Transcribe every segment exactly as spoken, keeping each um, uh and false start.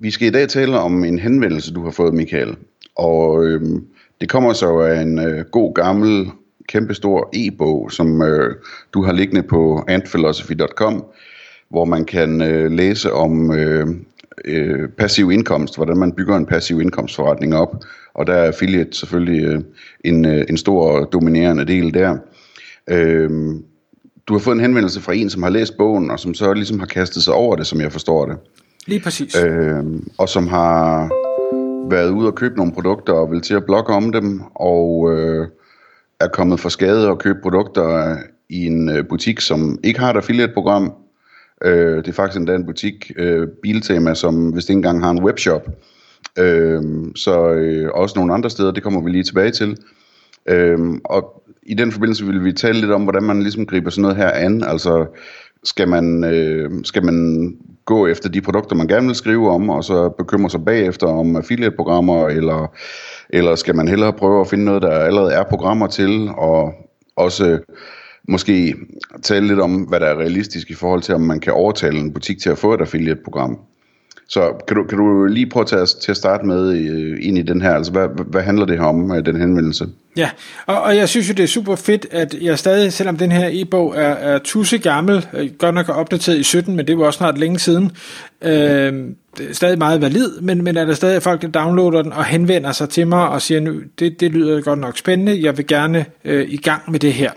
vi skal i dag tale om en henvendelse, du har fået, Mikael. Og øhm, det kommer så af en øh, god, gammel, kæmpestor e-bog, som øh, du har liggende på ant philosophy punktum com, hvor man kan øh, læse om øh, øh, passiv indkomst, hvordan man bygger en passiv indkomstforretning op. Og der er affiliate selvfølgelig øh, en, øh, en stor dominerende del der. Øh, du har fået en henvendelse fra en, som har læst bogen, og som så ligesom har kastet sig over det, som jeg forstår det. Lige præcis. Øh, og som har været ude og købe nogle produkter og vil til at blogge om dem, og øh, er kommet for skade at købe produkter i en butik, som ikke har et affiliate-program. Øh, det er faktisk endda en butik, øh, Biltema, som vist ikke engang har en webshop. Øh, så øh, også nogle andre steder, det kommer vi lige tilbage til. Øh, og i den forbindelse vil vi tale lidt om, hvordan man ligesom griber sådan noget her an. Altså, skal man, øh, skal man gå efter de produkter, man gerne vil skrive om, og så bekymre sig bagefter om affiliate-programmer, eller, eller skal man hellere prøve at finde noget, der allerede er programmer til, og også øh, måske tale lidt om, hvad der er realistisk i forhold til, om man kan overtale en butik til at få et affiliate-program. Så kan du, kan du lige prøve at tage, til at starte med øh, ind i den her, altså hvad, hvad handler det her om, øh, den henvendelse? Ja, og, og jeg synes jo, det er super fedt, at jeg stadig, selvom den her e-bog er, er tusse gammel, godt nok er opdateret i sytten, men det var også snart længe siden, øh, stadig meget valid, men, men er der stadig folk, der downloader den og henvender sig til mig og siger, nu, det, det lyder godt nok spændende, jeg vil gerne øh, i gang med det her.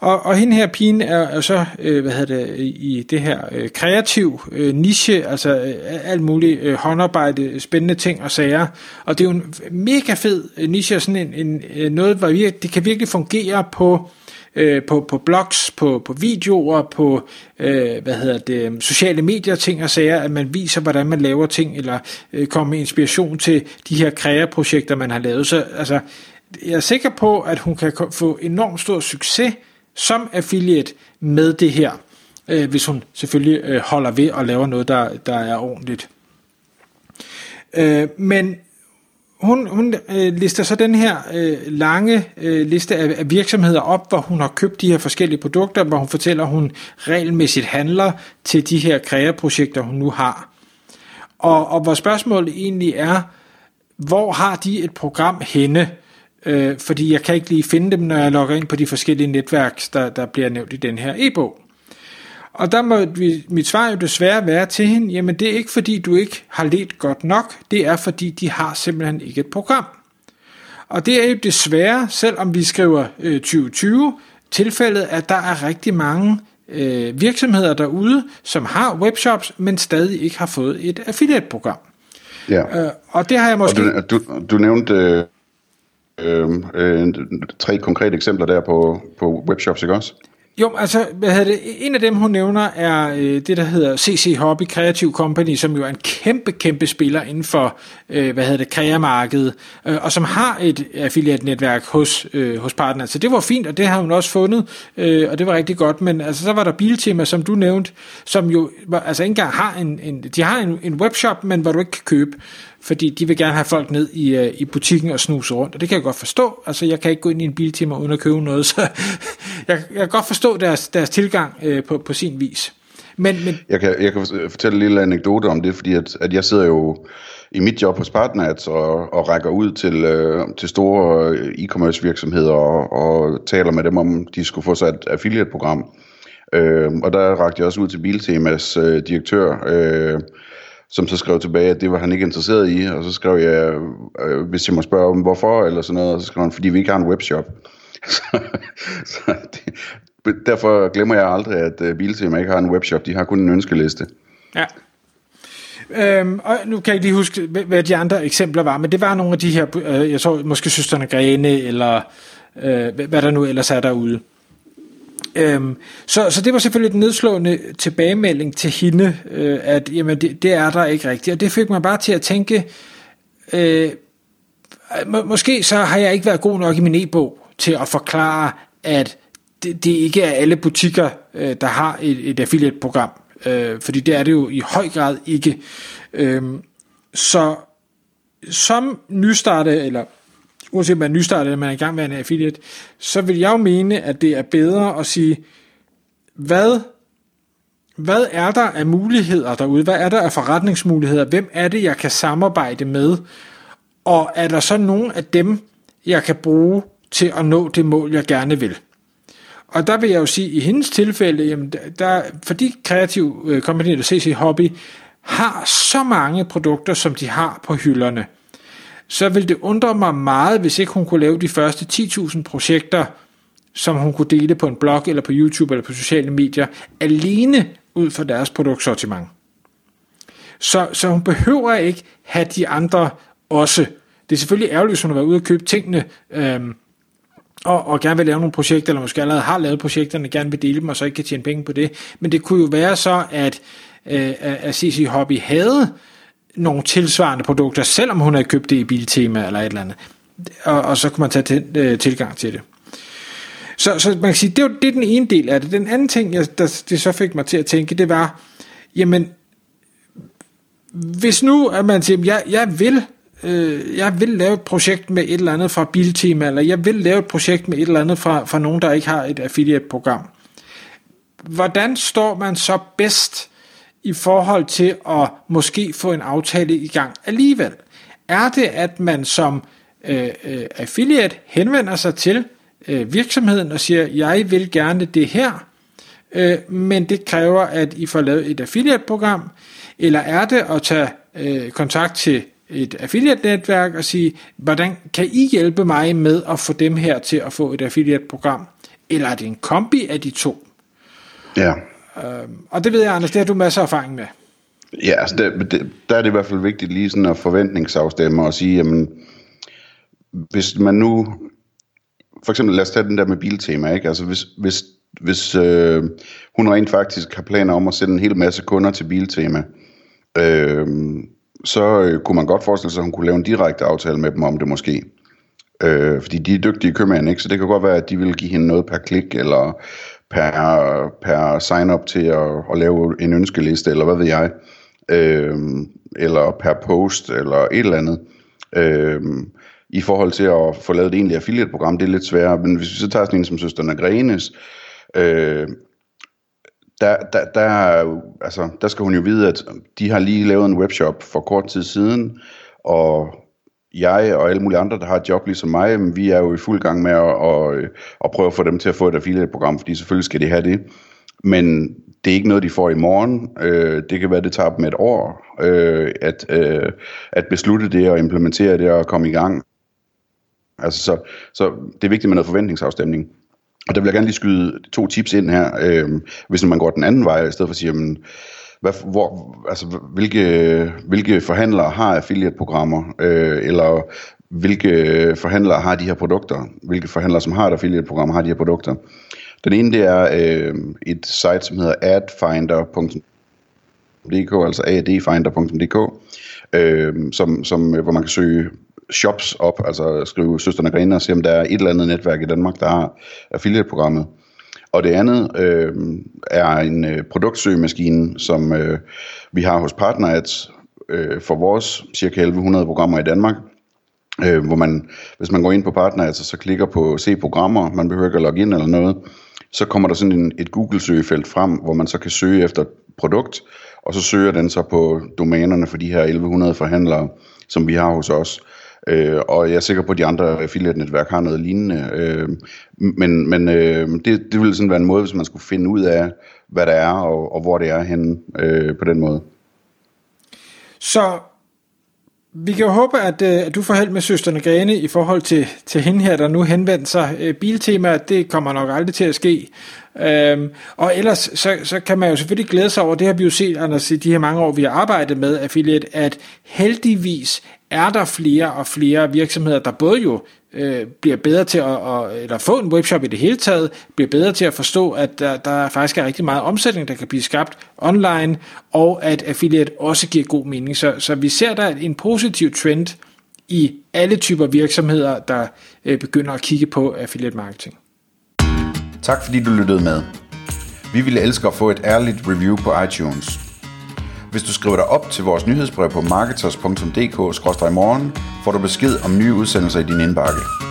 Og, og hende her pigen er, er så øh, hvad hedder det, i det her øh, kreativ øh, niche, altså øh, alt muligt øh, håndarbejde, spændende ting og sager. Og det er jo en mega fed øh, niche, sådan en, en, øh, noget, hvor vi, det kan virkelig fungere på, øh, på, på blogs, på, på videoer, på øh, hvad hedder det, sociale medier, ting og sager, at man viser, hvordan man laver ting, eller øh, kommer med inspiration til de her kreaprojekter, man har lavet. Så altså, jeg er sikker på, at hun kan få enormt stor succes som affiliate med det her, øh, hvis hun selvfølgelig øh, holder ved og laver noget, der, der er ordentligt. Øh, men hun, hun øh, lister så den her øh, lange øh, liste af, af virksomheder op, hvor hun har købt de her forskellige produkter, hvor hun fortæller, at hun regelmæssigt handler til de her kreaprojekter, hun nu har. Og, og hvor spørgsmålet egentlig er, hvor har de et program henne? Øh, fordi jeg kan ikke lige finde dem, når jeg logger ind på de forskellige netværk, der, der bliver nævnt i den her e-bog. Og der må vi, mit svar jo desværre være til hende, jamen det er ikke fordi, du ikke har ledt godt nok, det er fordi, de har simpelthen ikke et program. Og det er jo desværre, selvom vi skriver øh, tyve tyve, tilfældet, at der er rigtig mange øh, virksomheder derude, som har webshops, men stadig ikke har fået et affiliate-program. Ja. Øh, og det har jeg måske... Og du, du, du nævnte... Øh... Øh, øh, tre konkrete eksempler der på, på webshops, ikke også? Jo, altså, hvad hedder det? En af dem, hun nævner, er øh, det, der hedder C C Hobby Creative Company, som jo er en kæmpe, kæmpe spiller inden for, øh, hvad hedder det, kreamarkedet, øh, og som har et affiliate-netværk hos, øh, hos PartnerAds. Så det var fint, og det har hun også fundet, øh, og det var rigtig godt, men altså, så var der Biltema, som du nævnte, som jo, altså, ikke engang har en, en de har en, en webshop, men hvor du ikke kan købe, fordi de vil gerne have folk ned i, øh, i butikken og snuse rundt, og det kan jeg godt forstå. Altså, jeg kan ikke gå ind i en Biltema uden at købe noget, så jeg, jeg kan godt forstå deres, deres tilgang øh, på, på sin vis. Men, men jeg, kan, jeg kan fortælle en lille anekdote om det, fordi at, at jeg sidder jo i mit job hos Spartanats og, og rækker ud til, øh, til store e-commerce virksomheder og, og taler med dem om, de skulle få sig et affiliate-program. Øh, og der rakte jeg også ud til Biltemas øh, direktør, øh, som så skrev tilbage, at det var han ikke interesseret i, og så skrev jeg, øh, hvis jeg må spørge om hvorfor, eller sådan noget, og så skrev han, fordi vi ikke har en webshop. så så det, derfor glemmer jeg aldrig, at Biltema ikke har en webshop, de har kun en ønskeliste. Ja. Øhm, og nu kan jeg ikke lige huske, hvad de andre eksempler var, men det var nogle af de her, øh, jeg tror måske Søstrene Grene, eller øh, hvad der nu ellers er derude. Øhm, så, så det var selvfølgelig den nedslående tilbagemelding til hende, øh, at jamen, det, det er der ikke rigtigt, og det fik mig bare til at tænke, Øh, må, måske så har jeg ikke været god nok i min e-bog til at forklare, at det, det ikke er alle butikker, øh, der har et, et affiliate-program. Øh, fordi det er det jo i høj grad ikke. Øh, så som nystartet, eller uanset om man er nystartet, eller man er i gang med en affiliate, så vil jeg jo mene, at det er bedre at sige, hvad Hvad er der af muligheder derude? Hvad er der af forretningsmuligheder? Hvem er det, jeg kan samarbejde med? Og er der så nogen af dem, jeg kan bruge til at nå det mål, jeg gerne vil? Og der vil jeg jo sige, at i hendes tilfælde, jamen der, fordi Kreativ Company eller C C Hobby har så mange produkter, som de har på hylderne, så vil det undre mig meget, hvis ikke hun kunne lave de første ti tusind projekter, som hun kunne dele på en blog, eller på YouTube, eller på sociale medier, alene ud fra deres produktsortiment. Så, så hun behøver ikke have de andre også. Det er selvfølgelig ærgerligt, hvis hun har været ude og købe tingene, øhm, og, og gerne vil lave nogle projekter, eller måske allerede har lavet projekterne, gerne vil dele dem, og så ikke kan tjene penge på det. Men det kunne jo være så, at, øh, at C C Hobby havde nogle tilsvarende produkter, selvom hun havde købt det i Biltema, eller et eller andet. Og, og så kunne man tage til, øh, tilgang til det. Så, så man kan sige, det er, det er den ene del af det. Den anden ting, jeg, der, det så fik mig til at tænke, det var, jamen, hvis nu at man siger, jeg, jeg, vil, øh, jeg vil lave et projekt med et eller andet fra Biltema, eller jeg vil lave et projekt med et eller andet fra, fra nogen, der ikke har et affiliate-program. Hvordan står man så bedst i forhold til at måske få en aftale i gang alligevel? Er det, at man som øh, affiliate henvender sig til virksomheden og siger, jeg vil gerne det her, øh, men det kræver, at I får lavet et affiliate-program, eller er det at tage øh, kontakt til et affiliate-netværk og sige, hvordan kan I hjælpe mig med at få dem her til at få et affiliate-program, eller er det en kombi af de to? Ja. Øh, og det ved jeg, Anders, det har du masser af erfaring med. Ja, altså det, det, der er det i hvert fald vigtigt lige sådan at forventningsafstemme og sige, jamen, hvis man nu for eksempel, lad os tage den der med Biltema, ikke? Altså, hvis, hvis, hvis øh, hun rent faktisk har planer om at sende en hel masse kunder til Biltema, øh, så øh, kunne man godt forestille sig, at hun kunne lave en direkte aftale med dem om det måske. Øh, fordi de er dygtige købmænd, ikke? Så det kan godt være, at de vil give hende noget per klik, eller per, per sign-up til at, at lave en ønskeliste, eller hvad ved jeg. Øh, eller per post, eller et eller andet. Øh, I forhold til at få lavet et egentligt affiliate-program, det er lidt sværere, men hvis vi så tager sådan en som Søstrene Grenes, øh, der, der, der, altså, der skal hun jo vide, at de har lige lavet en webshop for kort tid siden, og jeg og alle mulige andre, der har et job ligesom mig, vi er jo i fuld gang med at, at, at prøve at få dem til at få et affiliate-program, fordi selvfølgelig skal de have det, men det er ikke noget, de får i morgen. Øh, det kan være, det tager dem et år, øh, at, øh, at beslutte det og implementere det og komme i gang. Altså, så, så det er vigtigt med noget forventningsafstemning. Og der vil jeg gerne lige skyde to tips ind her, øh, hvis man går den anden vej, i stedet for at sige, jamen, hvad, hvor, altså, hvilke, hvilke forhandlere har affiliate-programmer, øh, eller hvilke forhandlere har de her produkter, hvilke forhandlere, som har et affiliate-program, har de her produkter. Den ene, det er øh, et site, som hedder adfinder punktum d k, altså adfinder punktum d k, øh, som, som, hvor man kan søge shops op, altså skrive Søstrene Grene og se, om der er et eller andet netværk i Danmark, der har affiliate-programmet. Og det andet øh, er en øh, produktsøgemaskine, som øh, vi har hos PartnerAds øh, for vores cirka elleve hundrede programmer i Danmark, øh, hvor man, hvis man går ind på PartnerAds og så klikker på se programmer, man behøver ikke at logge ind eller noget, så kommer der sådan en, et Google-søgefelt frem, hvor man så kan søge efter produkt, og så søger den så på domænerne for de her elleve hundrede forhandlere, som vi har hos os. Øh, og jeg er sikker på, at de andre affiliate-netværk har noget lignende. Øh, men men øh, det, det ville sådan være en måde, hvis man skulle finde ud af, hvad der er, og, og hvor det er henne øh, på den måde. Så vi kan jo håbe, at, at du får held med Søstrene Grene i forhold til, til hende her, der nu henvender sig. Biltema, det kommer nok aldrig til at ske. Øhm, og ellers, så, så kan man jo selvfølgelig glæde sig over, det har vi jo set, Anders, i de her mange år, vi har arbejdet med affiliate, at heldigvis er der flere og flere virksomheder, der både jo øh, bliver bedre til at, at eller få en webshop i det hele taget, bliver bedre til at forstå, at der, der faktisk er rigtig meget omsætning, der kan blive skabt online, og at affiliate også giver god mening. Så, så vi ser der en positiv trend i alle typer virksomheder, der begynder at kigge på affiliate marketing. Tak fordi du lyttede med. Vi ville elske at få et ærligt review på iTunes. Hvis du skriver dig op til vores nyhedsbrev på marketers punktum d k skråstreg morgen, får du besked om nye udsendelser i din indbakke.